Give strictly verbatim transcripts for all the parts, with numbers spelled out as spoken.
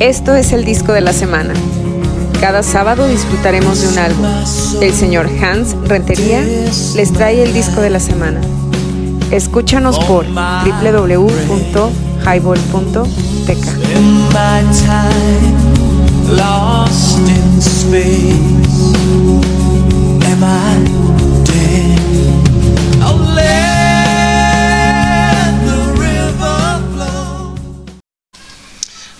Esto es el disco de la semana. Cada sábado disfrutaremos de un álbum. El señor Hans Rentería les trae el disco de la semana. Escúchanos por doble u doble u doble u punto highball punto t k.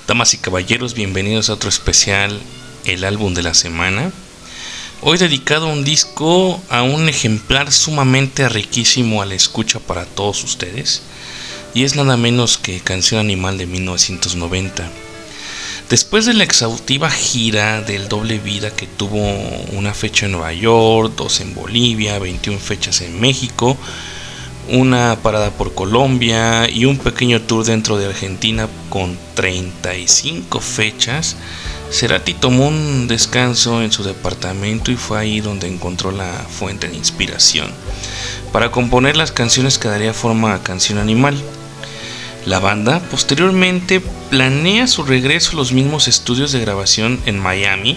Damas y caballeros, bienvenidos a otro especial, el álbum de la semana. Hoy dedicado a un disco, a un ejemplar sumamente riquísimo a la escucha para todos ustedes. Y es nada menos que Canción Animal de mil novecientos noventa. Después de la exhaustiva gira del Doble Vida que tuvo una fecha en Nueva York, dos en Bolivia, veintiuna fechas en México, una parada por Colombia y un pequeño tour dentro de Argentina con treinta y cinco fechas, Cerati tomó un descanso en su departamento y fue ahí donde encontró la fuente de inspiración para componer las canciones que daría forma a Canción Animal. La banda posteriormente planea su regreso a los mismos estudios de grabación en Miami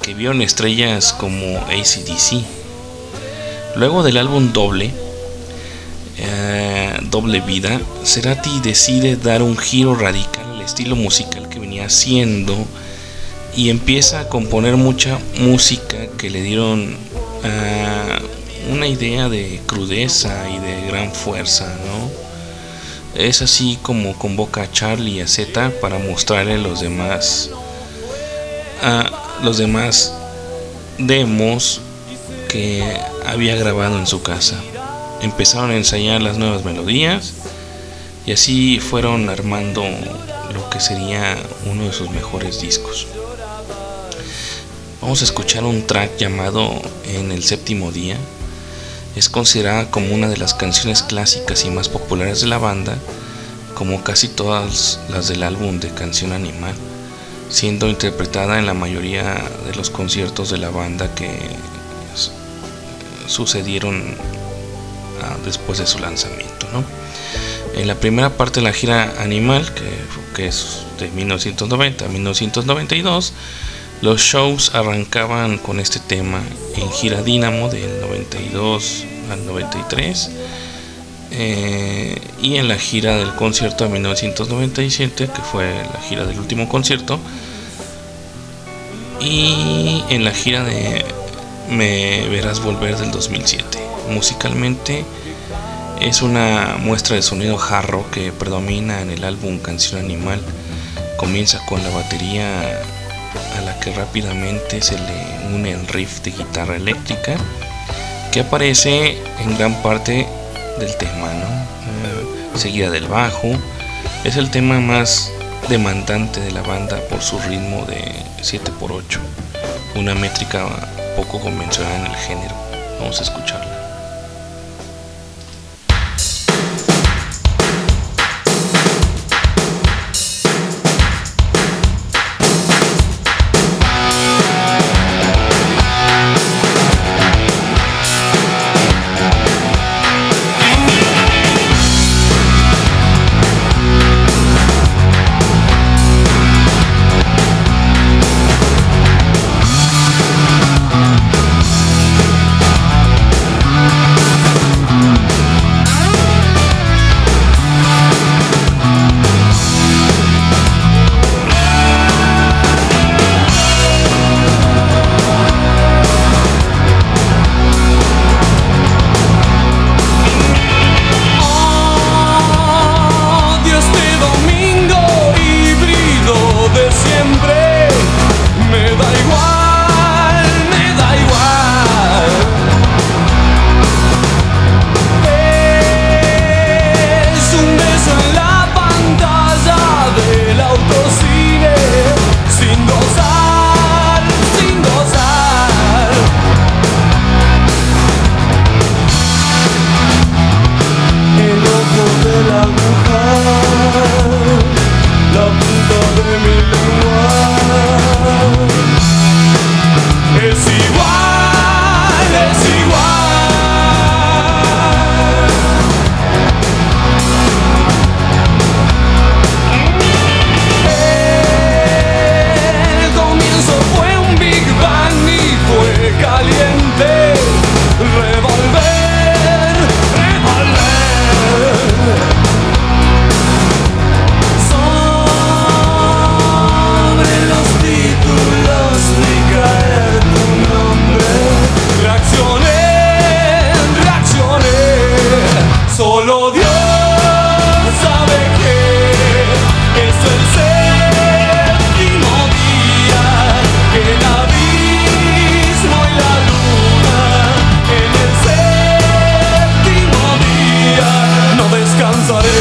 que vieron estrellas como A C D C. Luego del álbum doble, Eh, doble Vida, Cerati decide dar un giro radical al estilo musical que venía haciendo y empieza a componer mucha música que le dieron eh, una idea de crudeza y de gran fuerza, ¿no? Es así como convoca a Charlie y a Zeta para mostrarle los demás eh, los demás demos que había grabado en su casa. Empezaron a ensayar las nuevas melodías y así fueron armando lo que sería uno de sus mejores discos. Vamos a escuchar un track llamado En el Séptimo Día. Es considerada como una de las canciones clásicas y más populares de la banda, como casi todas las del álbum de Canción Animal, siendo interpretada en la mayoría de los conciertos de la banda que sucedieron después de su lanzamiento, ¿no? En la primera parte de la gira Animal, que, que es de mil novecientos noventa a mil novecientos noventa y dos, los shows arrancaban con este tema. En gira Dínamo del noventa y dos al noventa y tres, eh, y en la gira del concierto de mil novecientos noventa y siete, que fue la gira del último concierto, y en la gira de Me Verás Volver del dos mil siete. Musicalmente es una muestra de sonido hard rock que predomina en el álbum Canción Animal. Comienza con la batería, a la que rápidamente se le une el riff de guitarra eléctrica que aparece en gran parte del tema, ¿no? Eh, seguida del bajo. Es el tema más demandante de la banda por su ritmo de siete por ocho, una métrica poco convencional en el género. Vamos a escucharla. solo Dios sabe que es el séptimo día, que el abismo y la luna en el séptimo día no descansaré.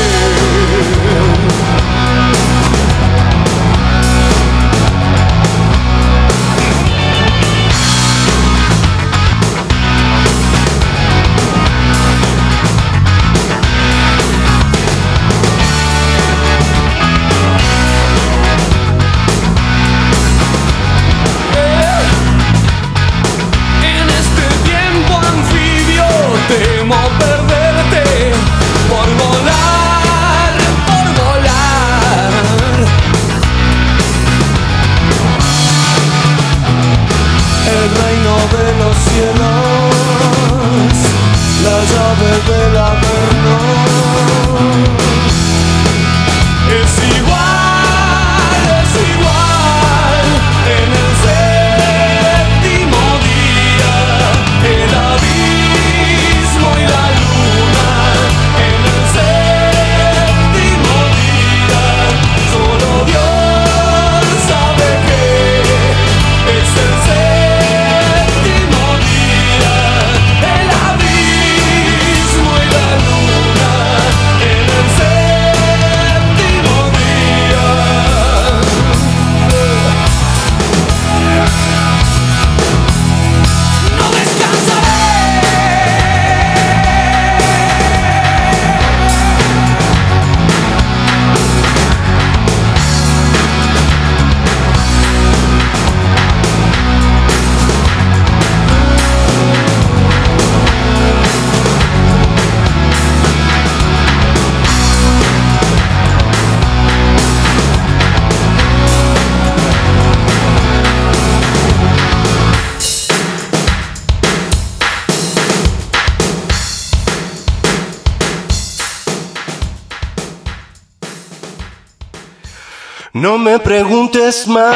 No me preguntes más.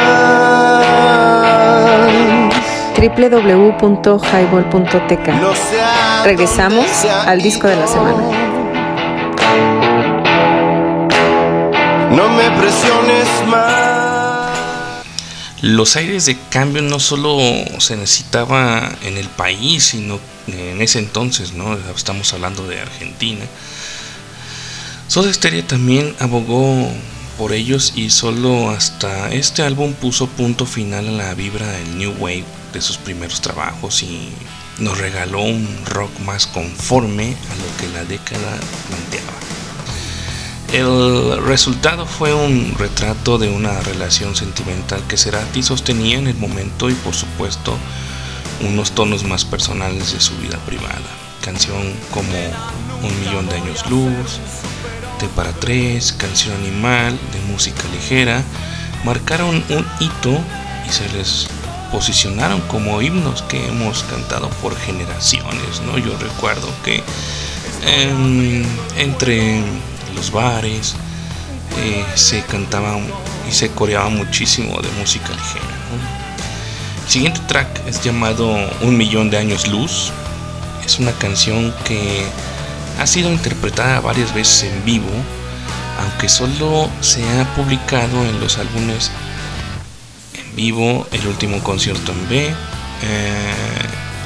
doble u doble u doble u punto highball punto t k. No sé Regresamos al disco de la semana. No me presiones más. Los aires de cambio no solo se necesitaba en el país, sino en ese entonces, ¿no? Estamos hablando de Argentina. Soda Stereo también abogó por ellos, y solo hasta este álbum puso punto final a la vibra del New Wave de sus primeros trabajos y nos regaló un rock más conforme a lo que la década planteaba. El resultado fue un retrato de una relación sentimental que Cerati sostenía en el momento y, por supuesto, unos tonos más personales de su vida privada. Canción como Un Millón de Años Luz, para tres, Canción Animal, De Música Ligera, marcaron un hito y se les posicionaron como himnos que hemos cantado por generaciones, ¿no? Yo recuerdo que eh, entre los bares eh, se cantaba y se coreaba muchísimo De Música Ligera, ¿no? El siguiente track es llamado Un Millón de Años Luz. Es una canción que ha sido interpretada varias veces en vivo, aunque solo se ha publicado en los álbumes en vivo El Último Concierto en B, eh,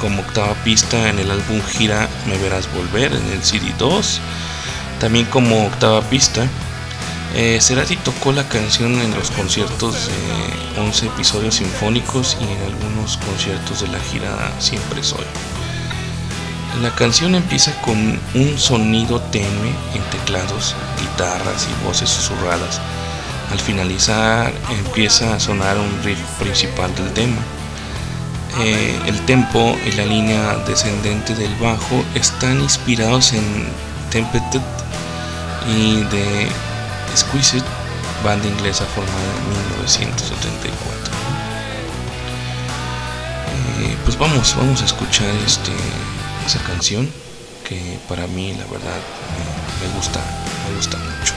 como octava pista en el álbum Gira Me Verás Volver en el C D dos, también como octava pista. eh, Cerati tocó la canción en los conciertos de once episodios sinfónicos y en algunos conciertos de la gira Siempre Soy. La canción empieza con un sonido tenue en teclados, guitarras y voces susurradas. Al finalizar empieza a sonar un riff principal del tema. Eh, el tempo y la línea descendente del bajo están inspirados en Tempted y de Squeezed, banda inglesa formada en mil novecientos setenta y cuatro. Eh, pues vamos, vamos a escuchar este... esa canción que para mí la verdad eh, me gusta, me gusta mucho.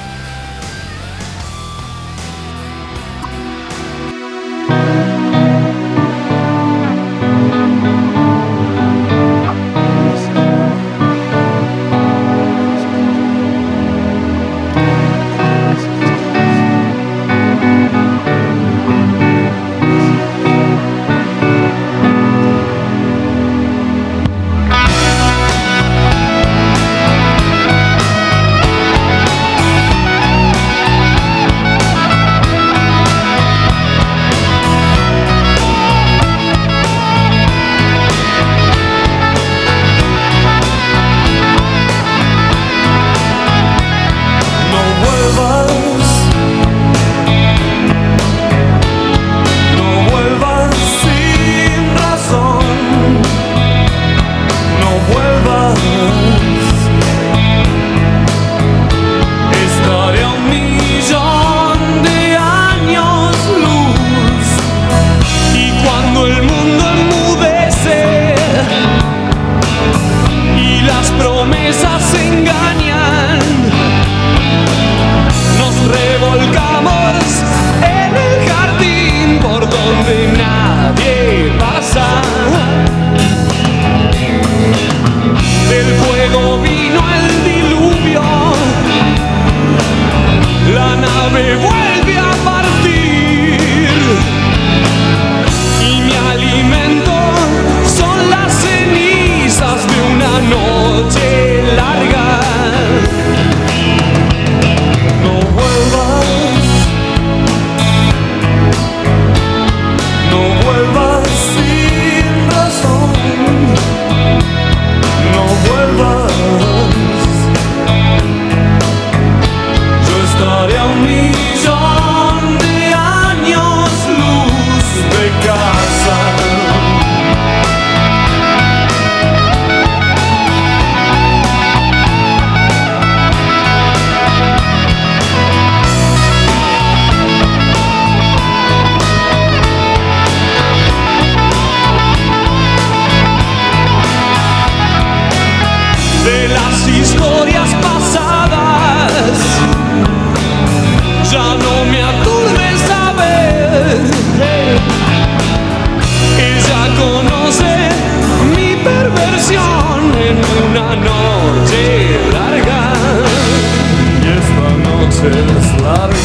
noches largas.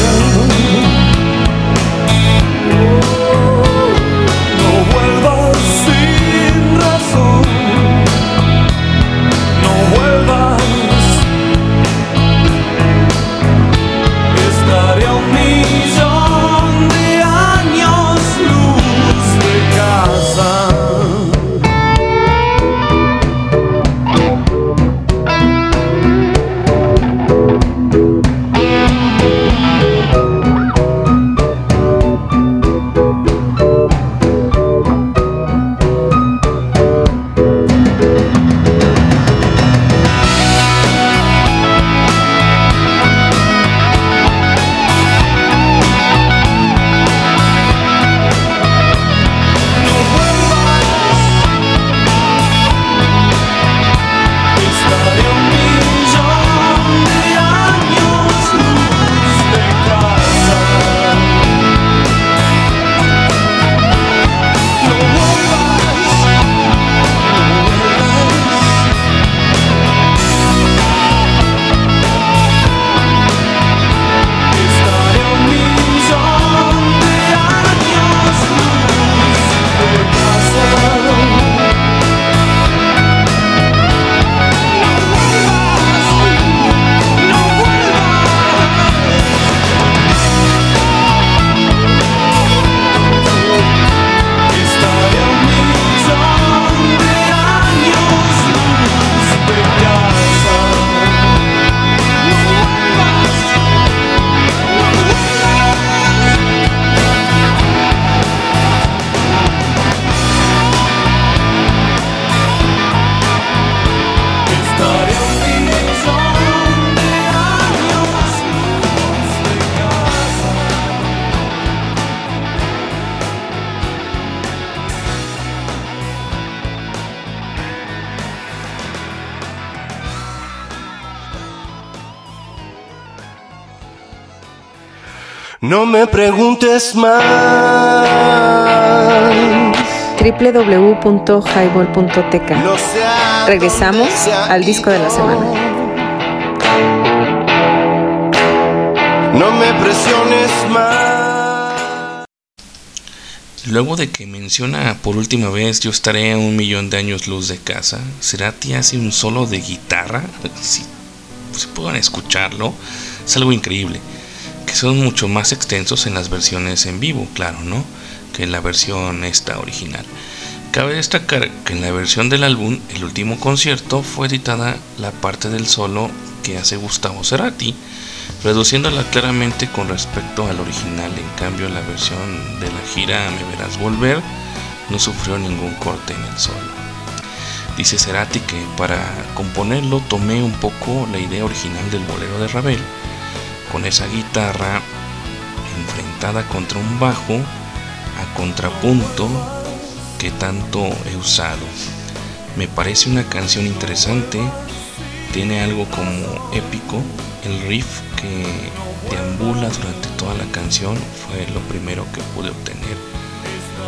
Oh, no vuelvas sin razón, no vuelvas. Estaré a un millón de años luz de casa. No me preguntes más. doble u doble u doble u punto highball punto t k. No sé Regresamos al disco de la semana. No me presiones más. Luego de que menciona por última vez "yo estaré a un millón de años luz de casa", Cerati hace un solo de guitarra. Si, si pueden escucharlo, es algo increíble, que son mucho más extensos en las versiones en vivo, claro, ¿no?, que en la versión esta original. Cabe destacar que en la versión del álbum El Último Concierto fue editada la parte del solo que hace Gustavo Cerati, reduciéndola claramente con respecto al original. En cambio, la versión de la gira Me Verás Volver no sufrió ningún corte en el solo. Dice Cerati que para componerlo tomé un poco la idea original del bolero de Ravel, con esa guitarra enfrentada contra un bajo a contrapunto que tanto he usado. Me parece una canción interesante, tiene algo como épico. El riff que deambula durante toda la canción fue lo primero que pude obtener.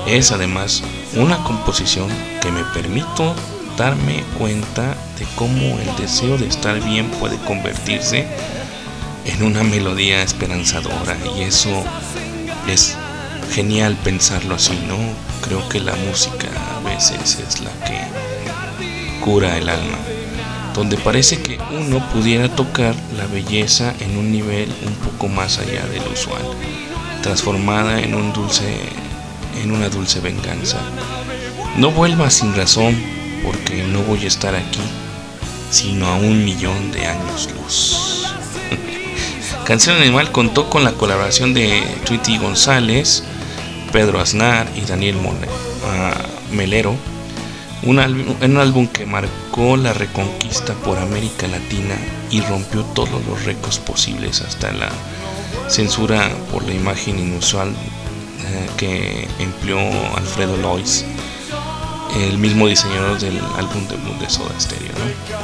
Es además una composición que me permito darme cuenta de cómo el deseo de estar bien puede convertirse en una melodía esperanzadora, y eso es genial pensarlo así, ¿no? Creo que la música a veces es la que cura el alma, donde parece que uno pudiera tocar la belleza en un nivel un poco más allá del usual, transformada en un dulce, en una dulce venganza. No vuelvas sin razón, porque no voy a estar aquí, sino a un millón de años luz. Canción Animal contó con la colaboración de Tweety González, Pedro Aznar y Daniel Melero, un álbum, un álbum que marcó la reconquista por América Latina y rompió todos los récords posibles, hasta la censura por la imagen inusual eh, que empleó Alfredo Lois, el mismo diseñador del álbum debut de Soda Stereo, ¿no?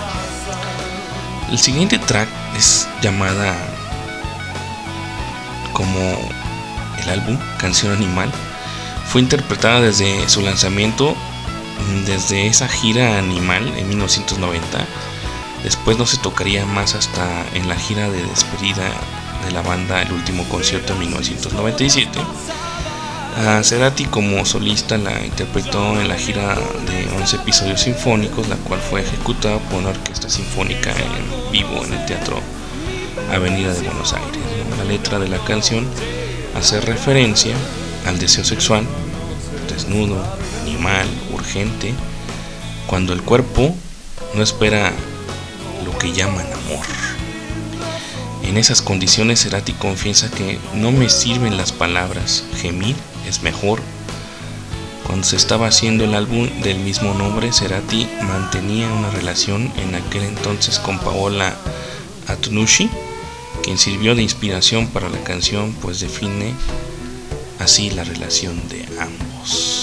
El siguiente track es llamada como el álbum Canción Animal. Fue interpretada desde su lanzamiento, desde esa gira Animal en mil novecientos noventa. Después no se tocaría más hasta en la gira de despedida de la banda el último concierto en mil novecientos noventa y siete. A Cerati como solista la interpretó en la gira de once episodios sinfónicos, la cual fue ejecutada por una orquesta sinfónica en vivo en el Teatro Avenida de Buenos Aires. La letra de la canción hace referencia al deseo sexual, desnudo, animal, urgente, cuando el cuerpo no espera lo que llaman amor. En esas condiciones Cerati confiesa que no me sirven las palabras, gemir es mejor. Cuando se estaba haciendo el álbum del mismo nombre, Cerati mantenía una relación en aquel entonces con Paola Antonucci, quien sirvió de inspiración para la canción, pues define así la relación de ambos.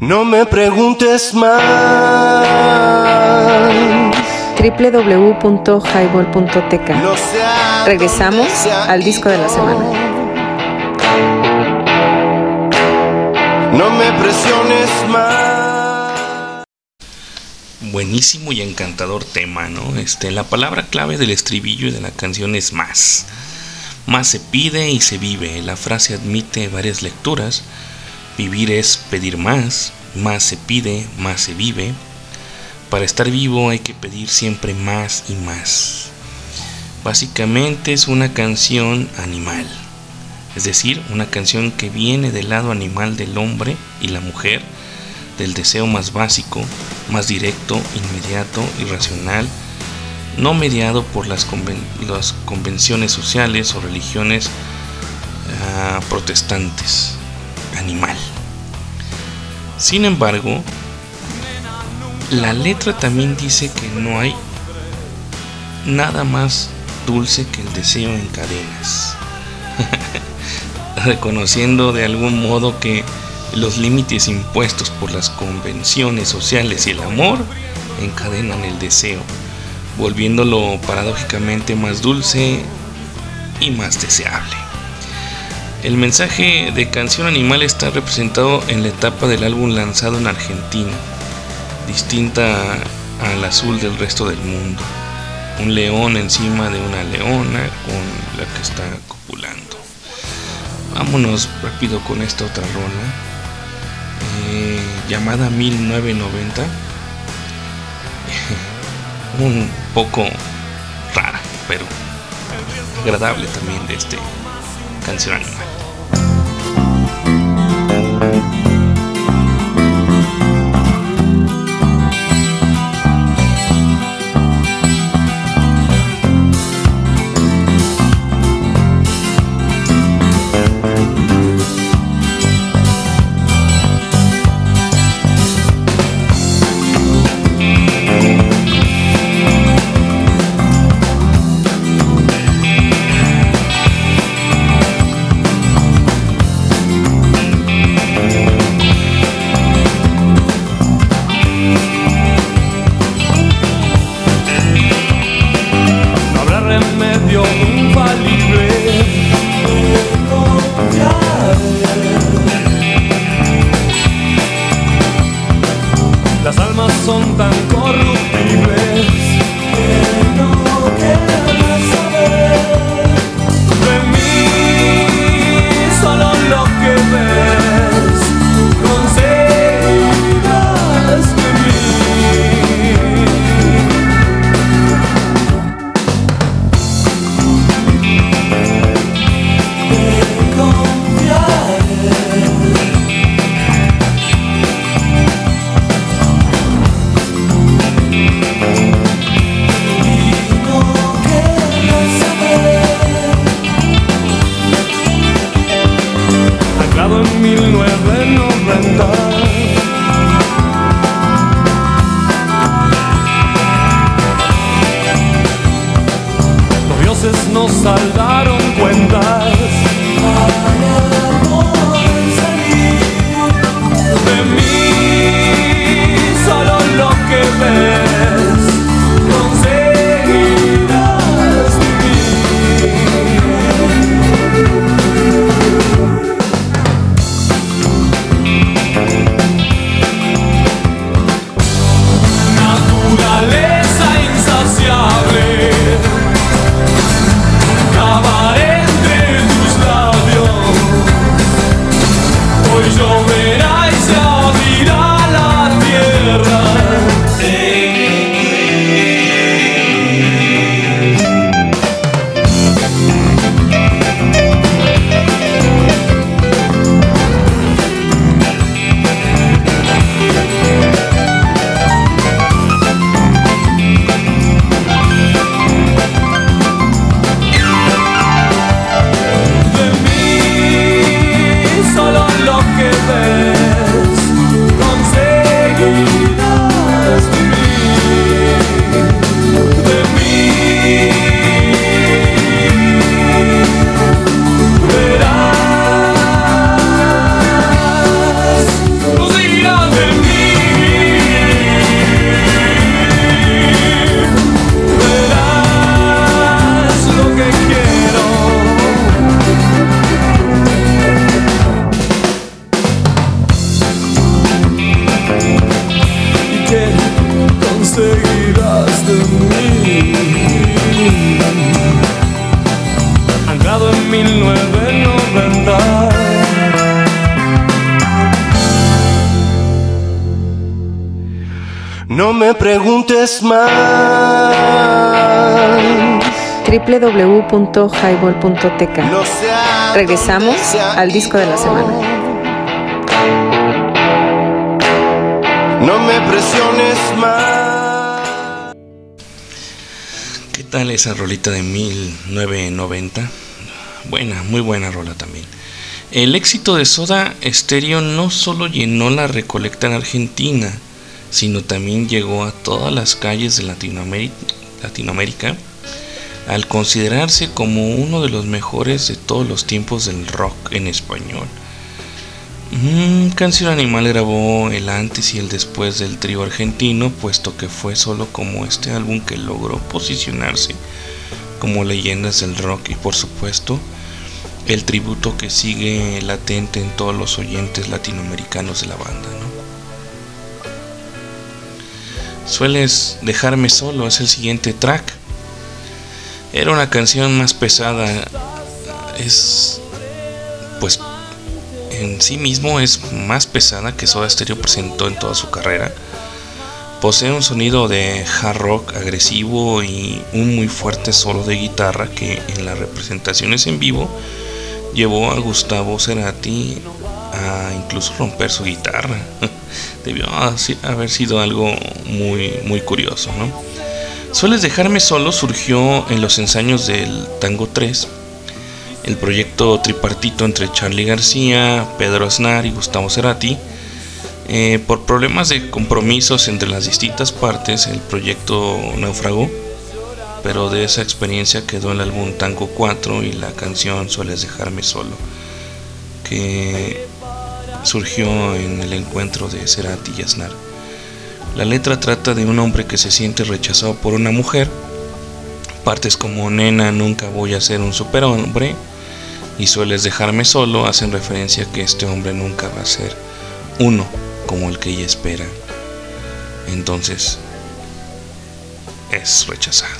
No me preguntes más. doble u doble u doble u punto highball punto t k. No sé. Regresamos al disco de la semana. No me presiones más. Buenísimo y encantador tema, ¿no? Este, la palabra clave del estribillo y de la canción es más. Más se pide y se vive. La frase admite varias lecturas. Vivir es pedir más, más se pide, más se vive. Para estar vivo hay que pedir siempre más y más. Básicamente es una canción animal, es decir, una canción que viene del lado animal del hombre y la mujer, del deseo más básico, más directo, inmediato, irracional, no mediado por las, conven- las convenciones sociales o religiones uh, protestantes, animal. Sin embargo, la letra también dice que no hay nada más dulce que el deseo en cadenas, reconociendo de algún modo que los límites impuestos por las convenciones sociales y el amor encadenan el deseo, volviéndolo paradójicamente más dulce y más deseable. El mensaje de Canción Animal está representado en la etapa del álbum lanzado en Argentina, distinta al azul del resto del mundo. Un león encima de una leona con la que está copulando. Vámonos rápido con esta otra rola eh, llamada mil novecientos noventa. Un poco rara, pero agradable también de este Canción Animal. Acabar entre No me preguntes más. doble u doble u doble u punto highball punto t k. Regresamos al disco de la semana. No me presiones más. ¿Qué tal esa rolita de mil novecientos noventa? Buena, muy buena rola también. El éxito de Soda Stereo no solo llenó la Recolecta en Argentina, sino también llegó a todas las calles de Latinoamérica, Latinoamérica al considerarse como uno de los mejores de todos los tiempos del rock en español. Mm, Canción Animal grabó el antes y el después del trío argentino, puesto que fue solo como este álbum que logró posicionarse como leyendas del rock, y por supuesto el tributo que sigue latente en todos los oyentes latinoamericanos de la banda, ¿no? Sueles dejarme solo es el siguiente track. Era una canción más pesada, es pues en sí mismo es más pesada que Soda Stereo presentó en toda su carrera. Posee un sonido de hard rock agresivo y un muy fuerte solo de guitarra que en las representaciones en vivo llevó a Gustavo Cerati a incluso romper su guitarra. Debió haber sido algo muy, muy curioso, ¿no? Sueles dejarme solo surgió en los ensayos del Tango tres, el proyecto tripartito entre Charlie García, Pedro Aznar y Gustavo Cerati. Eh, por problemas de compromisos entre las distintas partes, el proyecto naufragó, pero de esa experiencia quedó el álbum Tango cuatro y la canción Sueles dejarme solo, que surgió en el encuentro de Cerati y Aznar. La letra trata de un hombre que se siente rechazado por una mujer. Partes como nena, nunca voy a ser un superhombre y sueles dejarme solo hacen referencia a que este hombre nunca va a ser uno como el que ella espera. Entonces es rechazado.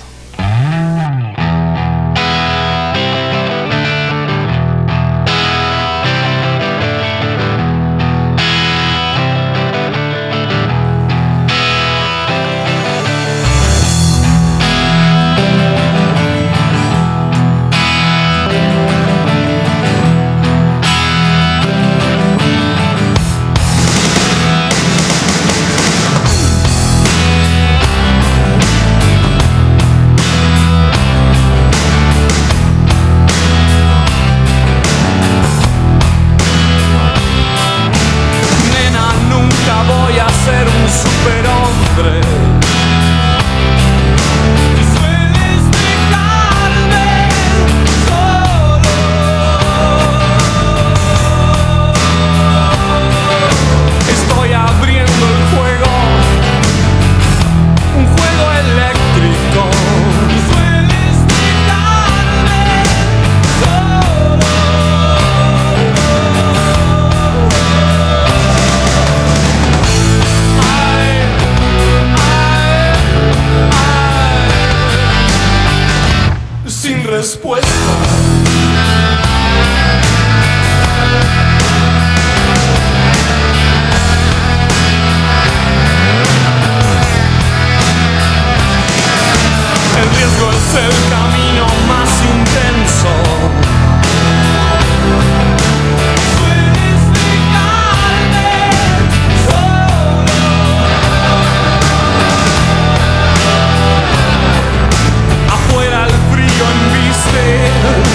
Yeah.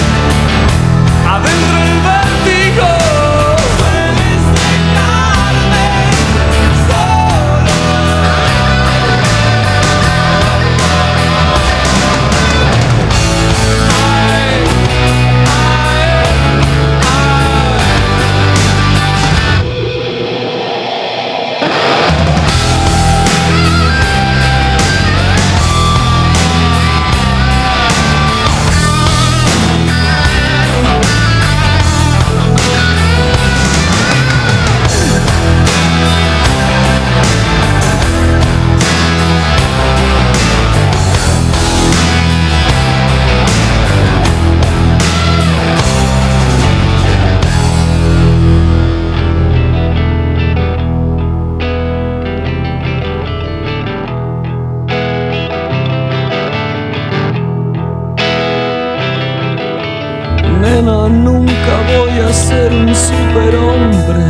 para ser un superhombre.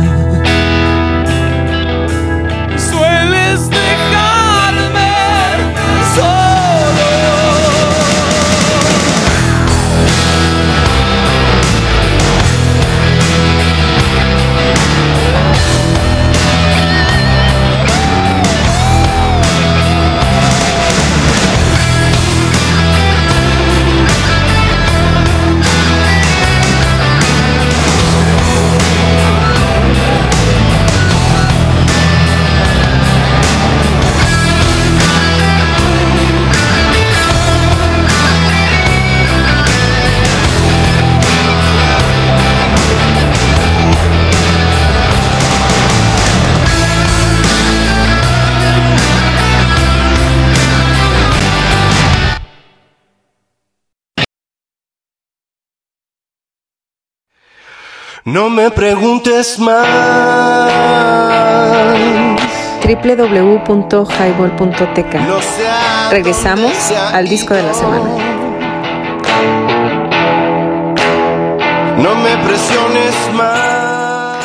No me preguntes más. doble u doble u doble u punto highball punto t k. No regresamos al disco de la semana. No me presiones más.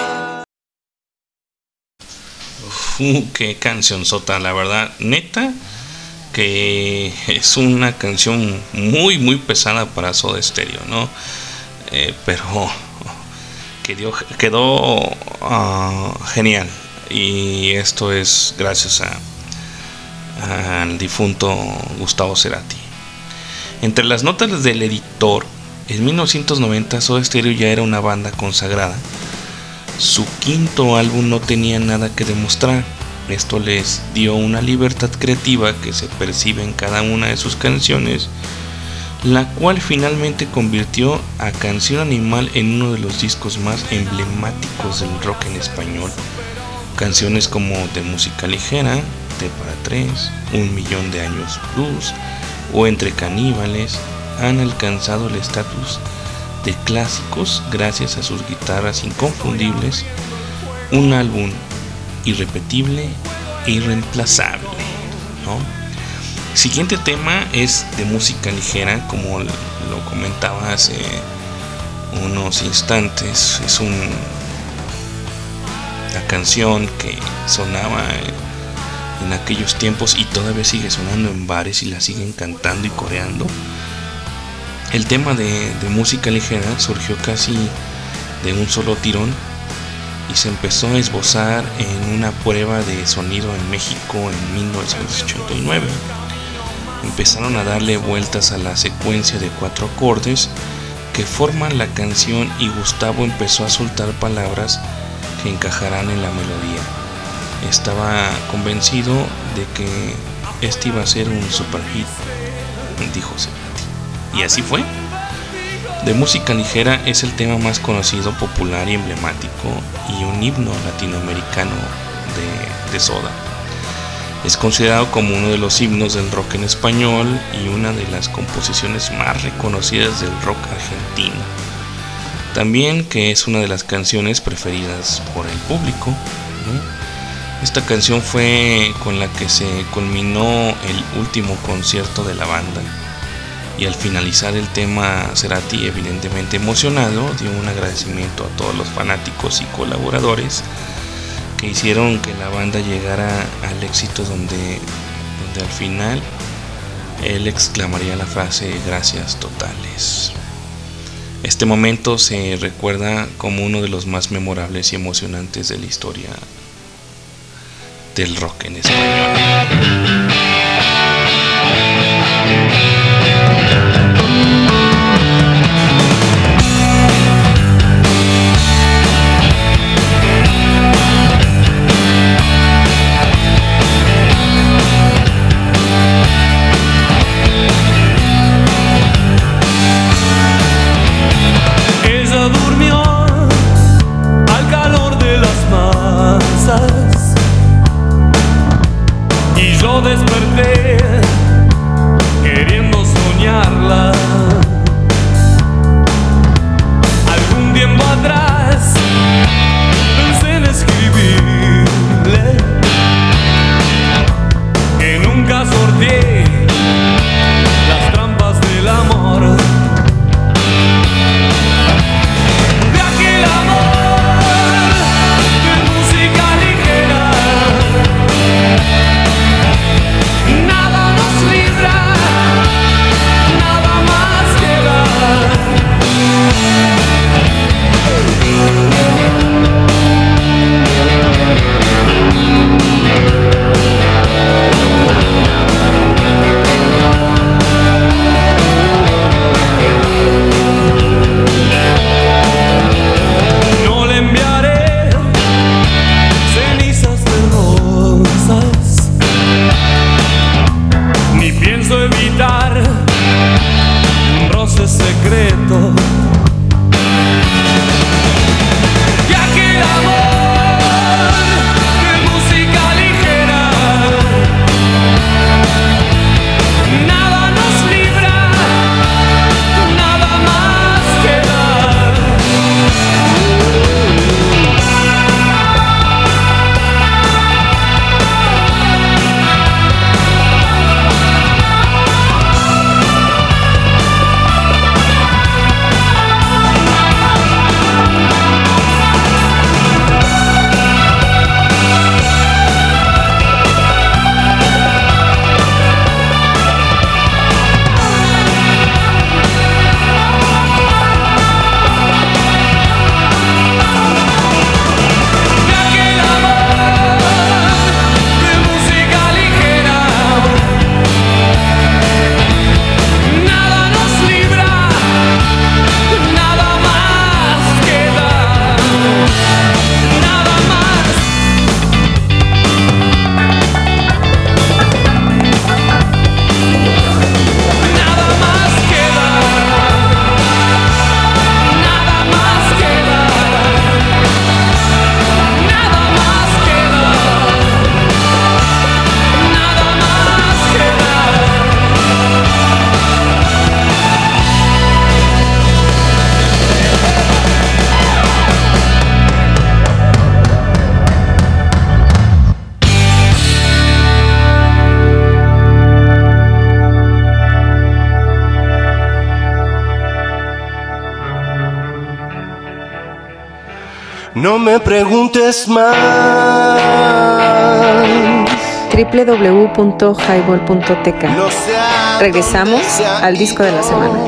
Uf, qué canción sota, la verdad, neta, que es una canción muy, muy pesada para Soda Stereo, ¿no? Eh, pero... Quedó, quedó uh, genial. Y esto es gracias a, al difunto Gustavo Cerati. Entre las notas del editor, en mil novecientos noventa Soda Stereo ya era una banda consagrada. Su quinto álbum no tenía nada que demostrar. Esto les dio una libertad creativa que se percibe en cada una de sus canciones, la cual finalmente convirtió a Canción Animal en uno de los discos más emblemáticos del rock en español. Canciones como De Música Ligera, T para Tres, Un Millón de Años Luz o Entre Caníbales han alcanzado el estatus de clásicos gracias a sus guitarras inconfundibles, un álbum irrepetible e irreemplazable, ¿no? Siguiente tema es De Música Ligera, como lo comentaba hace unos instantes. Es un, una canción que sonaba en aquellos tiempos y todavía sigue sonando en bares y la siguen cantando y coreando. El tema de, de Música Ligera surgió casi de un solo tirón y se empezó a esbozar en una prueba de sonido en México en mil novecientos ochenta y nueve. Empezaron a darle vueltas a la secuencia de cuatro acordes que forman la canción y Gustavo empezó a soltar palabras que encajarán en la melodía. Estaba convencido de que este iba a ser un super hit, dijo Cerati. Y así fue. De Música Ligera es el tema más conocido, popular y emblemático y un himno latinoamericano de, de Soda. Es considerado como uno de los himnos del rock en español y una de las composiciones más reconocidas del rock argentino. También que es una de las canciones preferidas por el público, ¿no? Esta canción fue con la que se culminó el último concierto de la banda. Y al finalizar el tema, Cerati, evidentemente emocionado, dio un agradecimiento a todos los fanáticos y colaboradores que hicieron que la banda llegara al éxito, donde, donde al final él exclamaría la frase gracias totales. Este momento se recuerda como uno de los más memorables y emocionantes de la historia del rock en español. Amor. De aquel No me preguntes más. doble u doble u doble u punto highball punto t k. No sé. Regresamos al disco de la semana.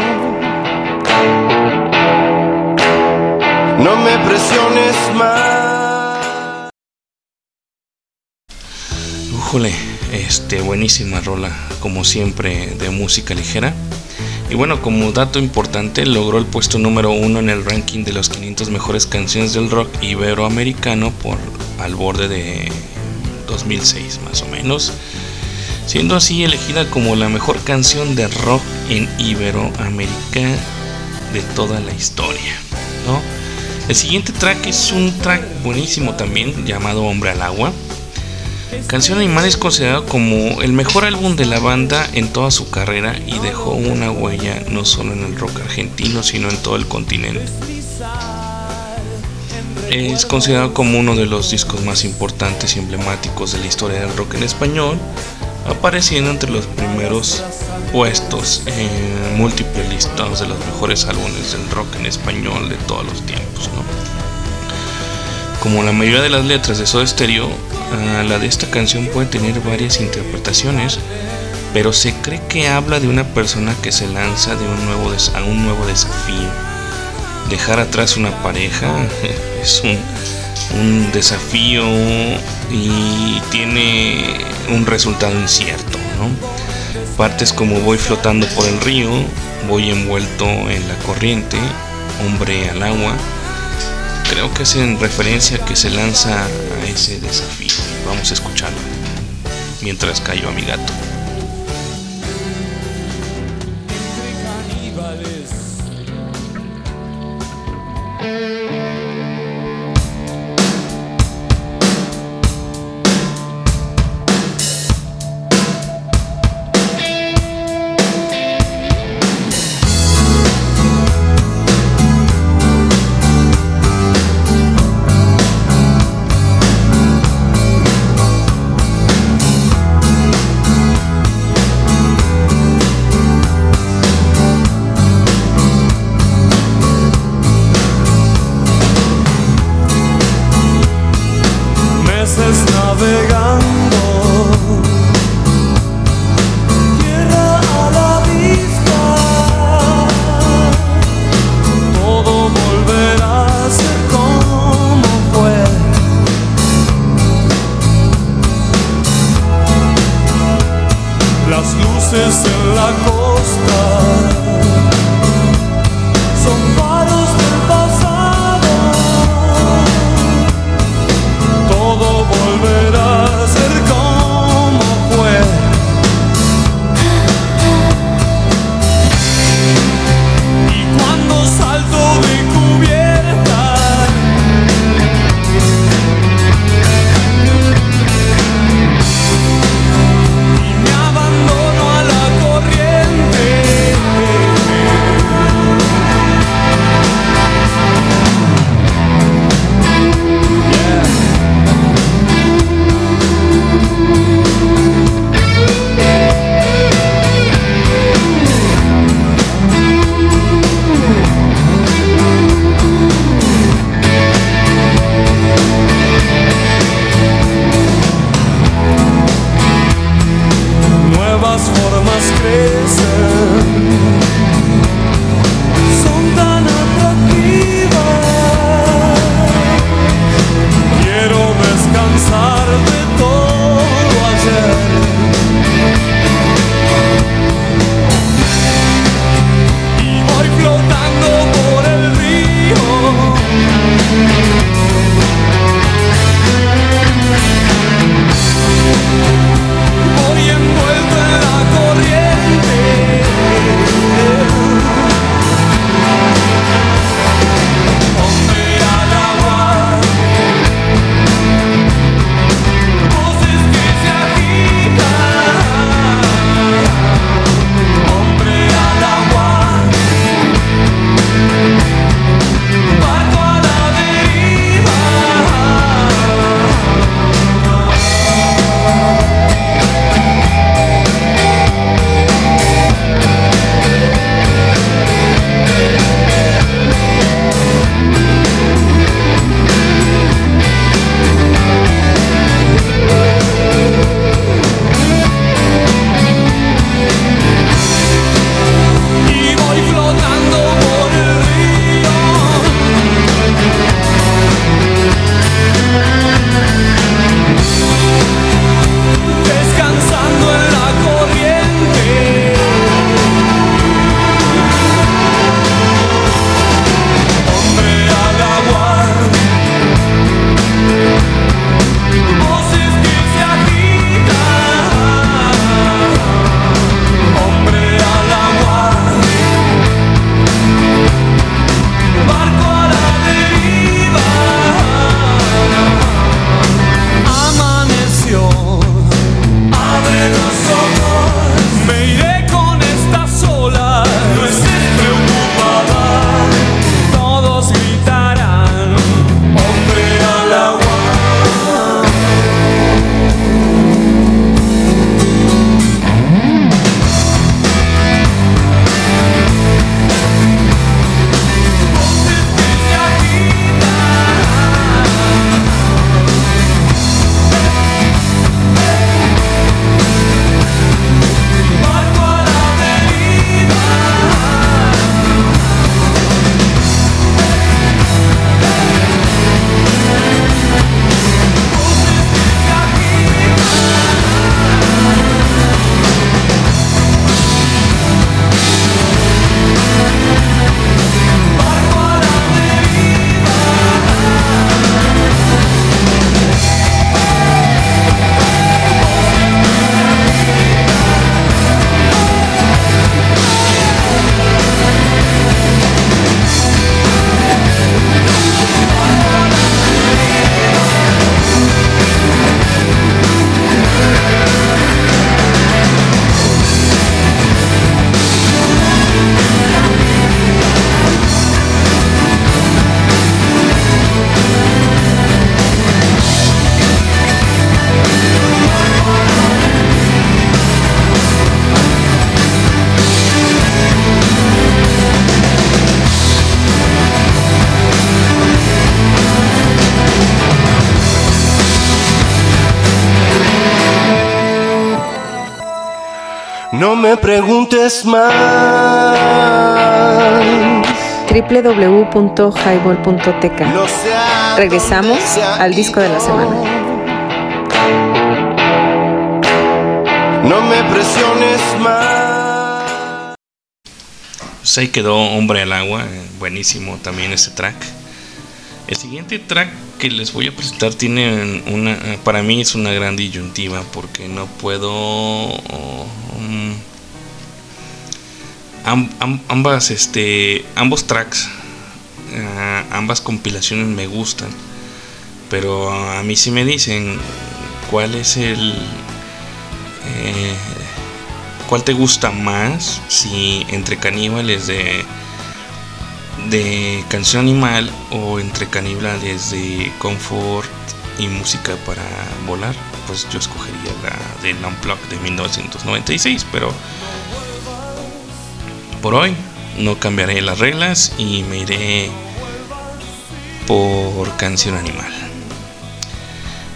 No me presiones más. Ujule, este, buenísima rola, como siempre, de música ligera. Y bueno, como dato importante, logró el puesto número uno en el ranking de los quinientas mejores canciones del rock iberoamericano por al borde de dos mil seis más o menos, siendo así elegida como la mejor canción de rock en Iberoamérica de toda la historia, ¿no? El siguiente track es un track buenísimo también, llamado Hombre al Agua. Canción Animal es considerado como el mejor álbum de la banda en toda su carrera y dejó una huella no solo en el rock argentino, sino en todo el continente. Es considerado como uno de los discos más importantes y emblemáticos de la historia del rock en español, apareciendo entre los primeros puestos en múltiples listados de los mejores álbumes del rock en español de todos los tiempos, ¿no? Como la mayoría de las letras de Soda Stereo, la de esta canción puede tener varias interpretaciones, pero se cree que habla de una persona que se lanza de un nuevo des- a un nuevo desafío. Dejar atrás una pareja es un, un desafío y tiene un resultado incierto, ¿no? Partes como voy flotando por el río, voy envuelto en la corriente, hombre al agua. Creo que es en referencia a que se lanza a ese desafío. Vamos a escucharlo mientras cayó a mi gato. Entre caníbales. No me preguntes más. doble u doble u doble u punto highball punto t k. Regresamos al disco de la semana. No me presiones más. Pues ahí quedó Hombre al Agua. Buenísimo también este track. El siguiente track que les voy a presentar tiene una, para mí es una gran disyuntiva, porque no puedo um, ambas este ambos tracks, uh, ambas compilaciones me gustan, pero a mí sí me dicen cuál es el Eh, ¿cuál te gusta más? Si Entre Caníbales de de Canción Animal o Entre Caníbales de Confort y Música para Volar, pues yo escogería la del Unplugged de mil novecientos noventa y seis, pero por hoy no cambiaré las reglas y me iré por Canción Animal.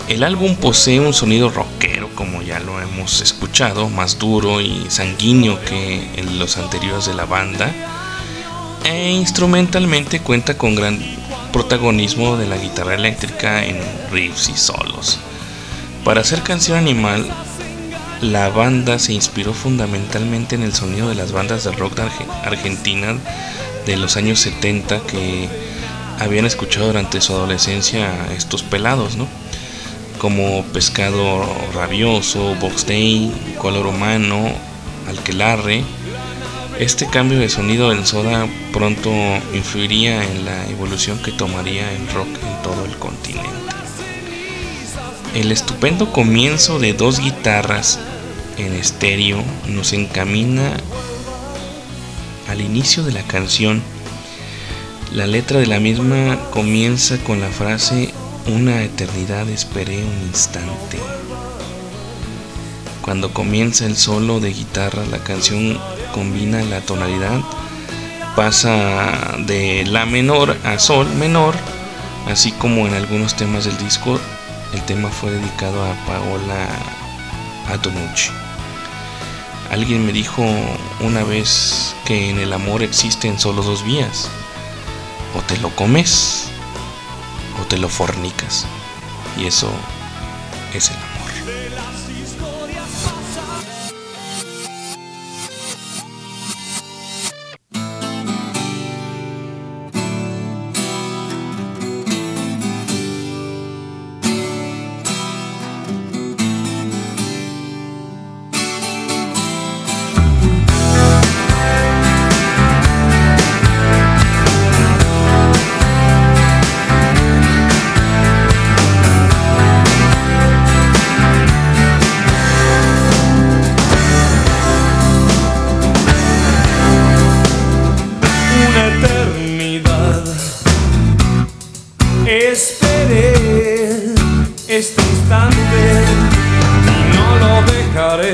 El álbum posee un sonido rockero, como ya lo hemos escuchado, más duro y sanguíneo que los anteriores de la banda, e instrumentalmente cuenta con gran protagonismo de la guitarra eléctrica en riffs y solos. Para hacer Canción Animal, la banda se inspiró fundamentalmente en el sonido de las bandas de rock de Argentina de los años setenta que habían escuchado durante su adolescencia estos pelados, ¿no? Como Pescado Rabioso, Box Day, Color Humano, Alquilarre. Este cambio de sonido del Soda pronto influiría en la evolución que tomaría el rock en todo el continente. El estupendo comienzo de dos guitarras en estéreo nos encamina al inicio de la canción. La letra de la misma comienza con la frase: una eternidad esperé un instante. Cuando comienza el solo de guitarra, la canción combina la tonalidad, pasa de la menor a sol menor, así como en algunos temas del disco. El tema fue dedicado a Paola Antonucci. Alguien me dijo una vez que en el amor existen solo dos vías: o te lo comes o te lo fornicas, y eso es el amor. Oh,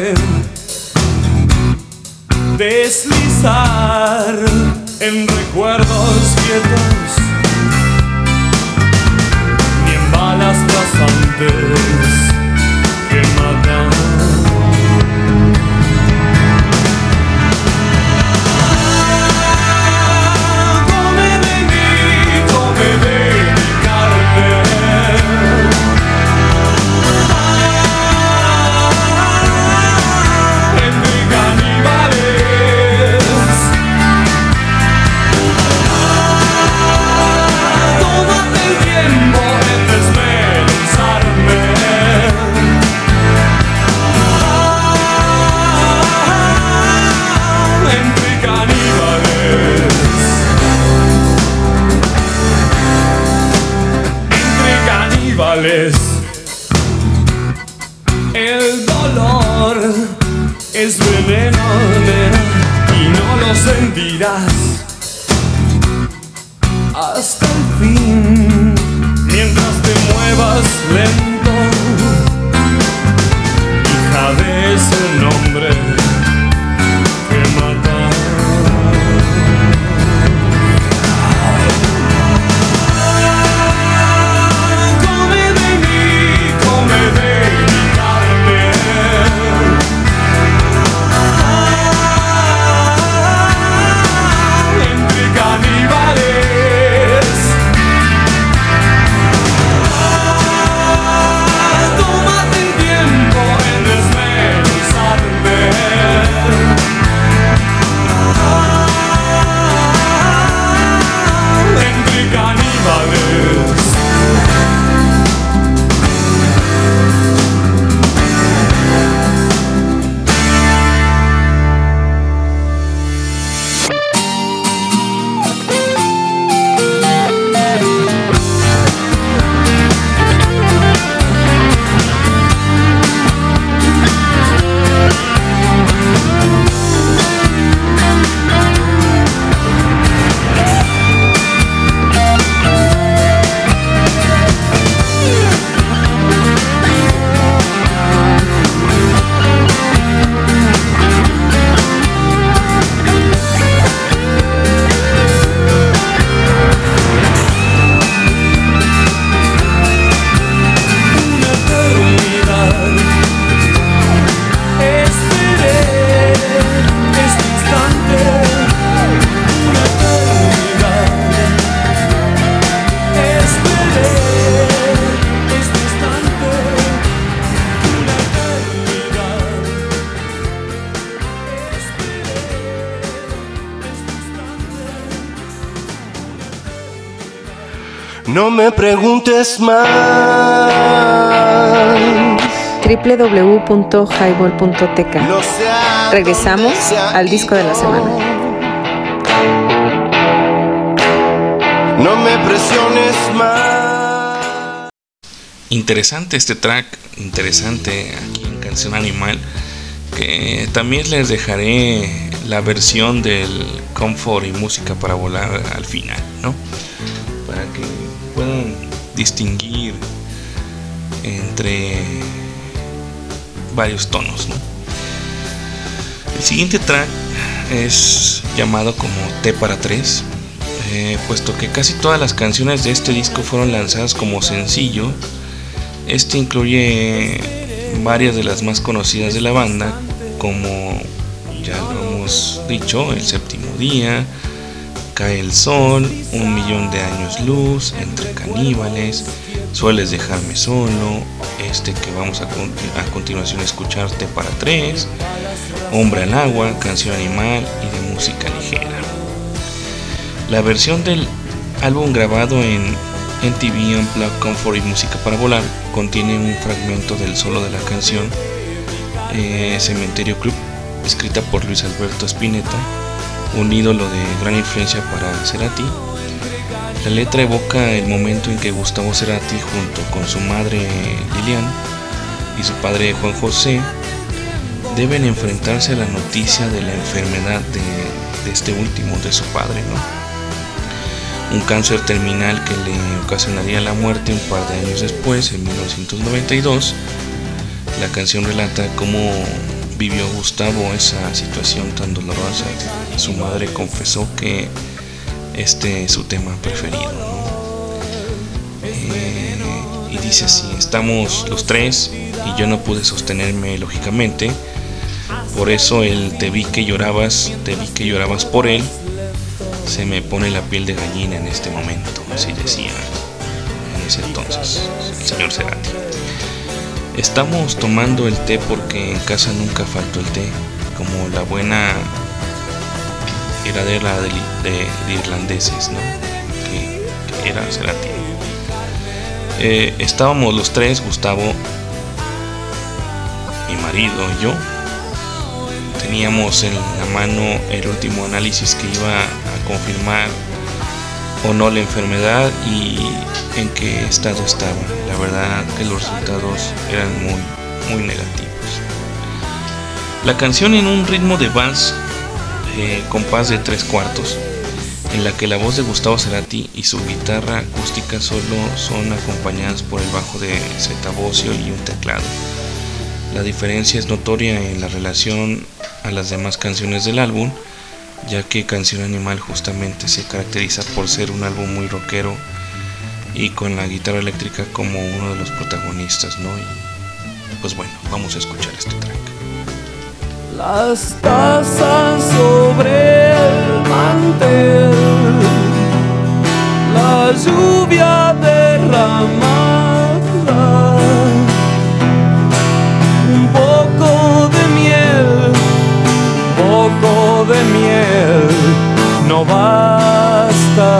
No me preguntes más. doble u doble u doble u punto highball punto t k. Regresamos al disco de la semana. No me presiones más. Interesante este track, interesante aquí en Canción Animal, que también les dejaré la versión del Confort y Música para Volar al final, ¿no? Para que puedan distinguir entre varios tonos, ¿no? El siguiente track es llamado como T para tres, eh, puesto que casi todas las canciones de este disco fueron lanzadas como sencillo. Este incluye varias de las más conocidas de la banda, como ya lo hemos dicho, El Séptimo Día, Cae el Sol, Un Millón de Años Luz, Entre Caníbales, Sueles Dejarme Solo, este que vamos a, con- a continuación a escucharte para tres, Hombre al Agua, Canción Animal y De Música Ligera. La versión del álbum grabado en M T V Unplugged Comfort y Música para Volar contiene un fragmento del solo de la canción eh, Cementerio Club, escrita por Luis Alberto Spinetta, un ídolo de gran influencia para Cerati. La letra evoca el momento en que Gustavo Cerati, junto con su madre Lilian y su padre Juan José, deben enfrentarse a la noticia de la enfermedad de, de este último, de su padre, ¿no? Un cáncer terminal que le ocasionaría la muerte un par de años después, en mil novecientos noventa y dos. La canción relata cómo vivió Gustavo esa situación tan dolorosa. Su madre confesó que este es su tema preferido, ¿no? eh, y dice así: estamos los tres y yo no pude sostenerme lógicamente, por eso el te vi que llorabas, te vi que llorabas por él, se me pone la piel de gallina en este momento, así decía en ese entonces el señor Cerati. Estamos tomando el té porque en casa nunca faltó el té, como la buena era de la de, de, de irlandeses, ¿no? Que, que era Cerati. Eh, estábamos los tres, Gustavo, mi marido y yo. Teníamos en la mano el último análisis que iba a confirmar o no la enfermedad y en qué estado estaba. La verdad que los resultados eran muy, muy negativos. La canción en un ritmo de vals Eh, compás de tres cuartos, en la que la voz de Gustavo Cerati y su guitarra acústica solo son acompañadas por el bajo de Zeta y un teclado. La diferencia es notoria en la relación a las demás canciones del álbum, ya que Canción Animal justamente se caracteriza por ser un álbum muy rockero y con la guitarra eléctrica como uno de los protagonistas, ¿no? Y pues bueno, vamos a escuchar este track. Las tazas sobre el mantel, la lluvia derramada, un poco de miel, un poco de miel, no basta.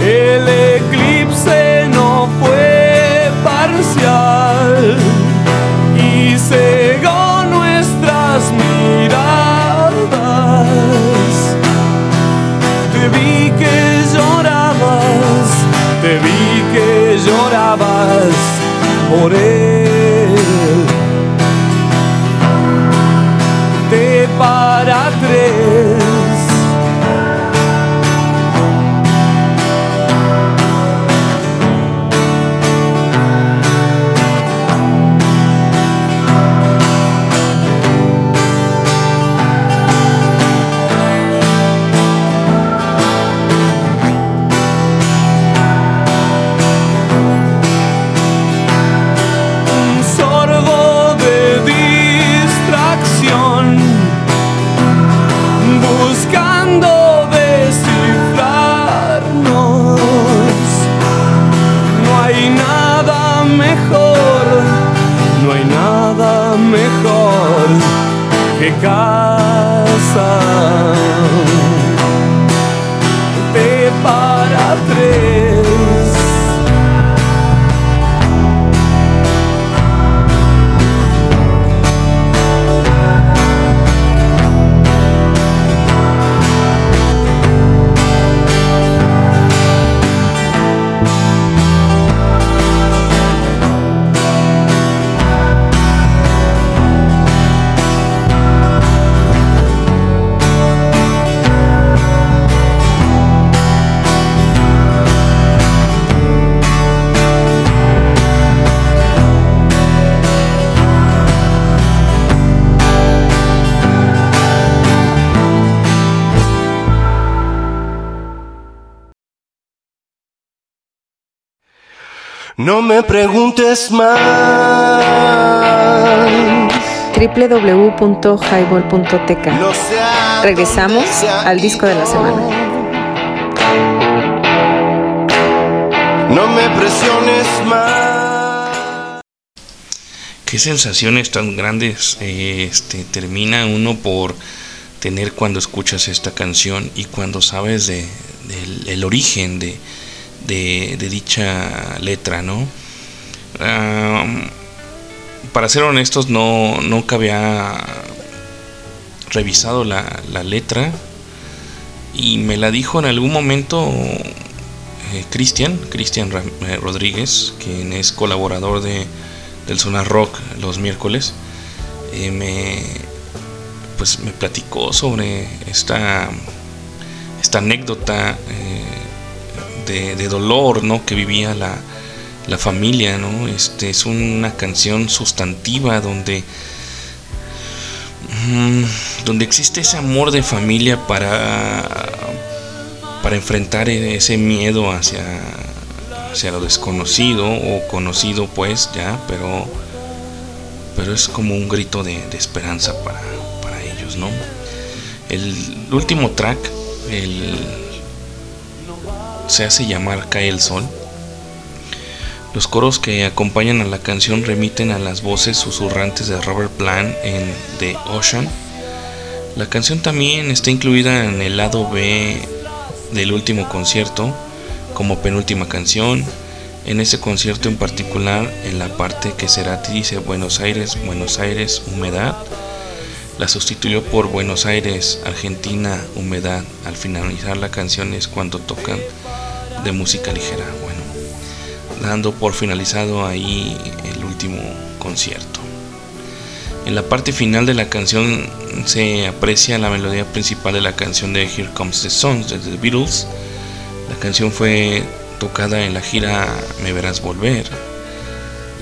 El eclipse no fue parcial, cegó nuestras miradas. Te vi que llorabas, te vi que llorabas por él. Te para tres. Casa, te No me preguntes más. doble u doble u doble u punto highball punto t k. Regresamos al disco de la semana. No me presiones más. Qué sensaciones tan grandes eh, este, termina uno por tener cuando escuchas esta canción y cuando sabes de, de el, el origen de De, de dicha letra, ¿no? Um, para ser honestos, no nunca había revisado la, la letra y me la dijo en algún momento eh, Cristian, Cristian eh, Rodríguez, quien es colaborador de, del Sonar Rock los miércoles. Eh, me, pues me platicó sobre esta, esta anécdota. Eh, De, de dolor, ¿no?, que vivía la, la familia, ¿no? Este, es una canción sustantiva donde mmm, donde existe ese amor de familia para para enfrentar ese miedo hacia hacia lo desconocido o conocido, pues ya, pero pero es como un grito de, de esperanza para, para ellos, ¿no? El último track, el se hace llamar Cae el Sol. Los coros que acompañan a la canción remiten a las voces susurrantes de Robert Plant en The Ocean. La canción también está incluida en el lado B del último concierto, como penúltima canción. En ese concierto en particular, en la parte que Cerati dice Buenos Aires, Buenos Aires, humedad, la sustituyó por Buenos Aires, Argentina, humedad. Al finalizar la canción es cuando tocan De Música Ligera, bueno, dando por finalizado ahí el último concierto. En la parte final de la canción se aprecia la melodía principal de la canción de Here Comes the Sun de The Beatles. La canción fue tocada en la gira Me Verás Volver.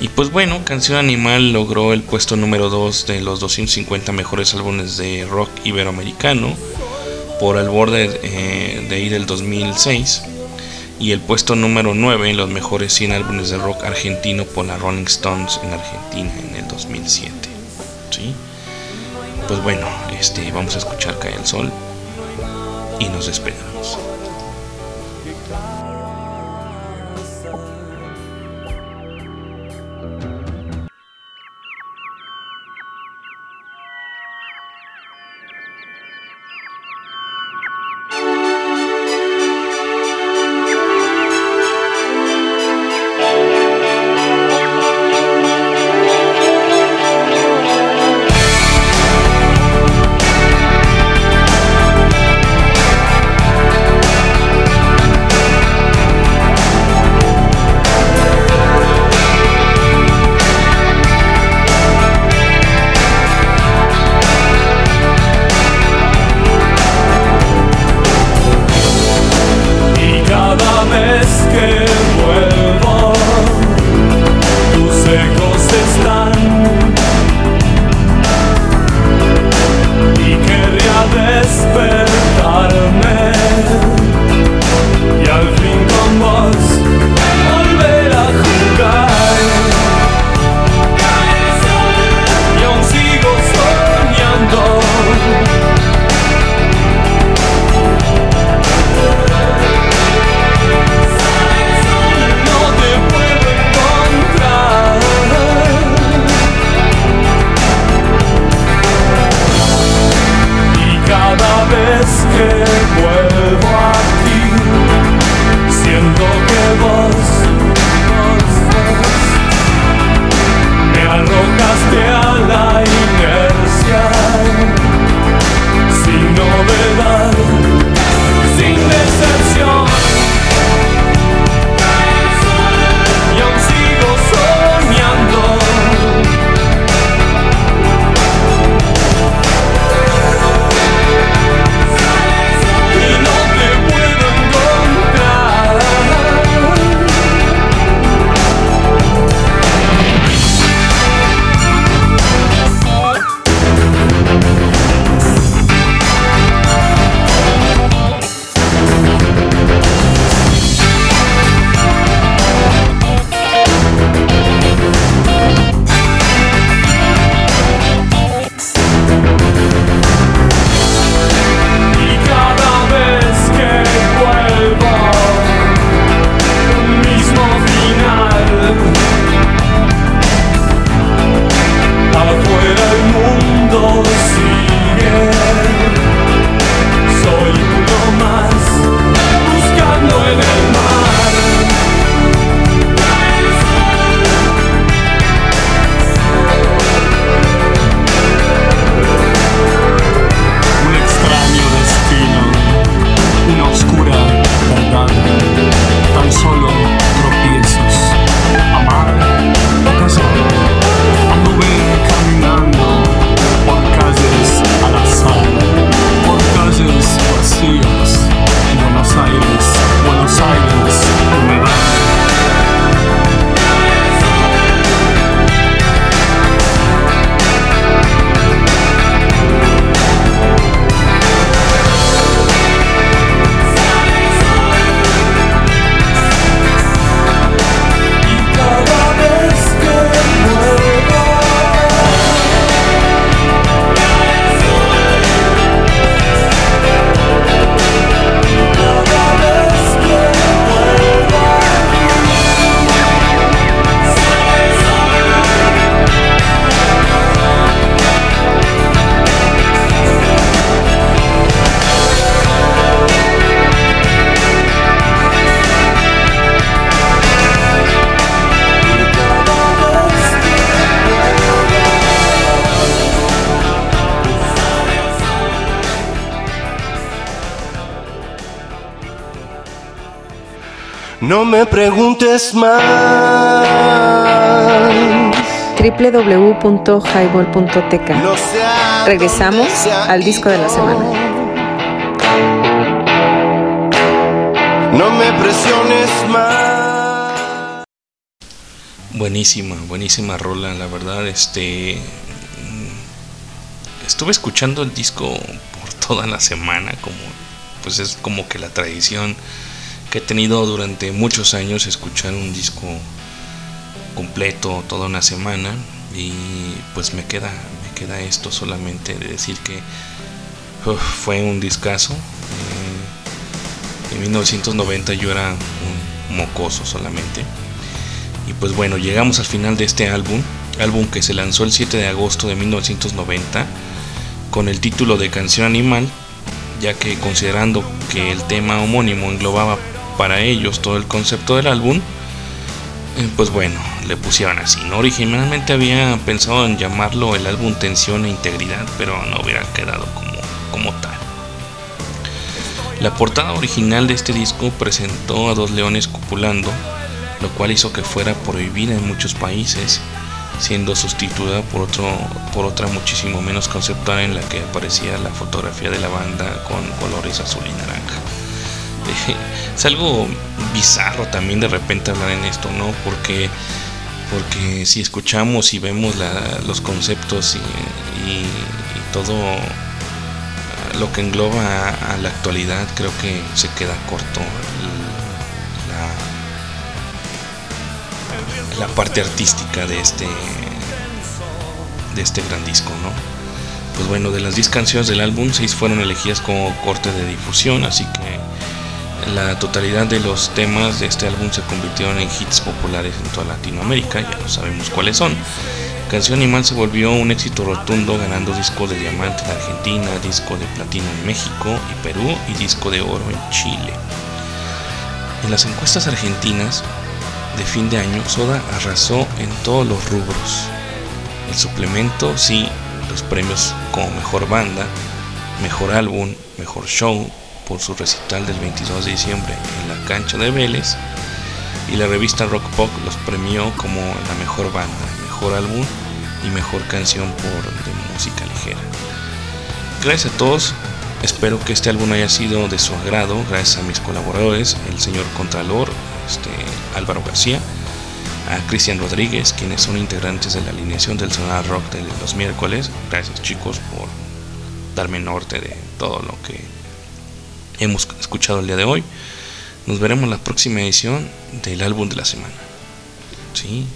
Y pues bueno, Canción Animal logró el puesto número dos de los doscientos cincuenta mejores álbumes de rock iberoamericano por Al Borde eh, de ir el dos mil seis. Y el puesto número nueve en los mejores cien álbumes de rock argentino por la Rolling Stones en Argentina en el dos mil siete. ¿Sí? Pues bueno, este, vamos a escuchar Cae el Sol y nos despedimos. No me preguntes más. doble u doble u doble u punto highball punto teca. No sé. Regresamos al disco de la semana. No me presiones más. Buenísima, buenísima rola, la verdad. Este estuve escuchando el disco por toda la semana, como pues es como que la tradición que he tenido durante muchos años, escuchar un disco completo toda una semana, y pues me queda me queda esto solamente de decir que uf, fue un discazo. Eh, en mil novecientos noventa yo era un mocoso solamente, y pues bueno, llegamos al final de este álbum álbum que se lanzó el siete de agosto de mil novecientos noventa con el título de Canción Animal, ya que considerando que el tema homónimo englobaba para ellos todo el concepto del álbum, pues bueno, le pusieron así, ¿no? Originalmente había pensado en llamarlo el álbum Tensión e Integridad, pero no hubiera quedado como, como tal. La portada original de este disco presentó a dos leones copulando, lo cual hizo que fuera prohibida en muchos países, siendo sustituida por, otro, por otra muchísimo menos conceptual, en la que aparecía la fotografía de la banda con colores azul y naranja. Es algo bizarro también de repente hablar en esto, ¿no? Porque, porque si escuchamos y vemos la, los conceptos y, y, y todo lo que engloba a, a la actualidad, creo que se queda corto la, la parte artística de este, de este gran disco, ¿no? Pues bueno, de las diez canciones del álbum, seis fueron elegidas como corte de difusión, así que la totalidad de los temas de este álbum se convirtieron en hits populares en toda Latinoamérica, ya no sabemos cuáles son. Canción Animal se volvió un éxito rotundo, ganando disco de diamante en Argentina, disco de platino en México y Perú y disco de oro en Chile. En las encuestas argentinas de fin de año, Soda arrasó en todos los rubros. El suplemento, sí, los premios como mejor banda, mejor álbum, mejor show, por su recital del veintidós de diciembre en la cancha de Vélez, y la revista Rock Pop los premió como la mejor banda, mejor álbum y mejor canción por De Música Ligera. Gracias a todos, espero que este álbum haya sido de su agrado. Gracias a mis colaboradores, el señor Contralor, este, Álvaro García, a Cristian Rodríguez, quienes son integrantes de la alineación del Sonar Rock de los miércoles. Gracias chicos por darme norte de todo lo que hemos escuchado el día de hoy. Nos veremos en la próxima edición del álbum de la semana. Sí.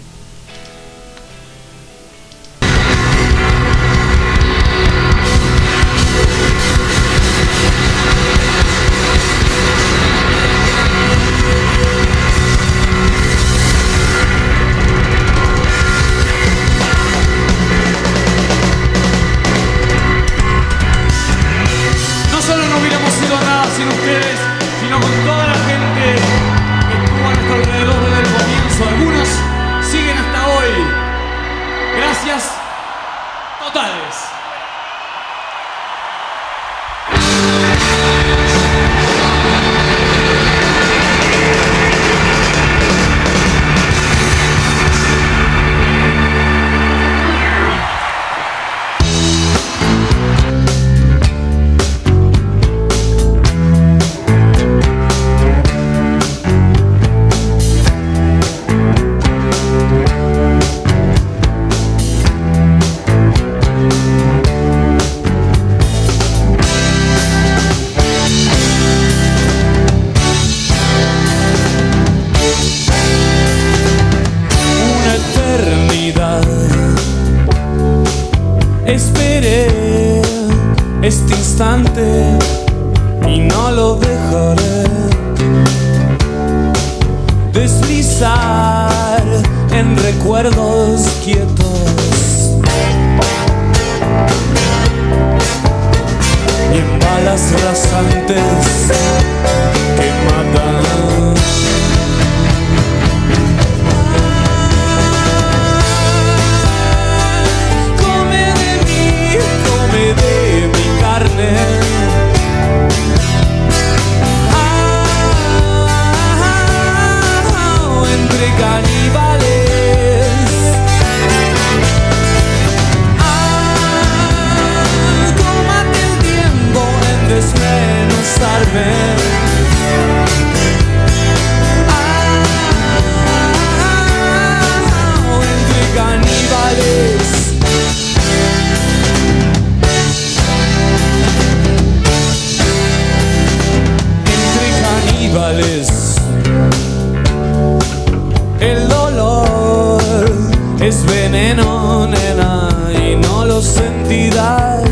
nena, y no lo sentirás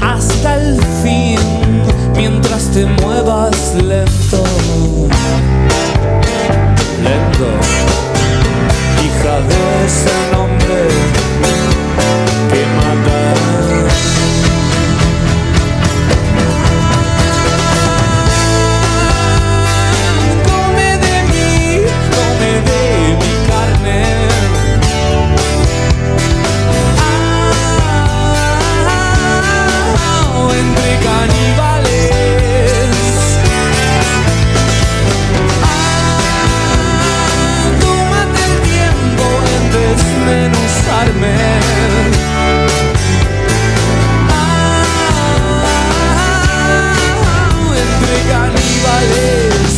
hasta el fin, mientras te muevas lento, lento, hija de ese nombre que mata. Entre caníbales, ah, tómate el tiempo en desmenuzarme, ah, entre caníbales.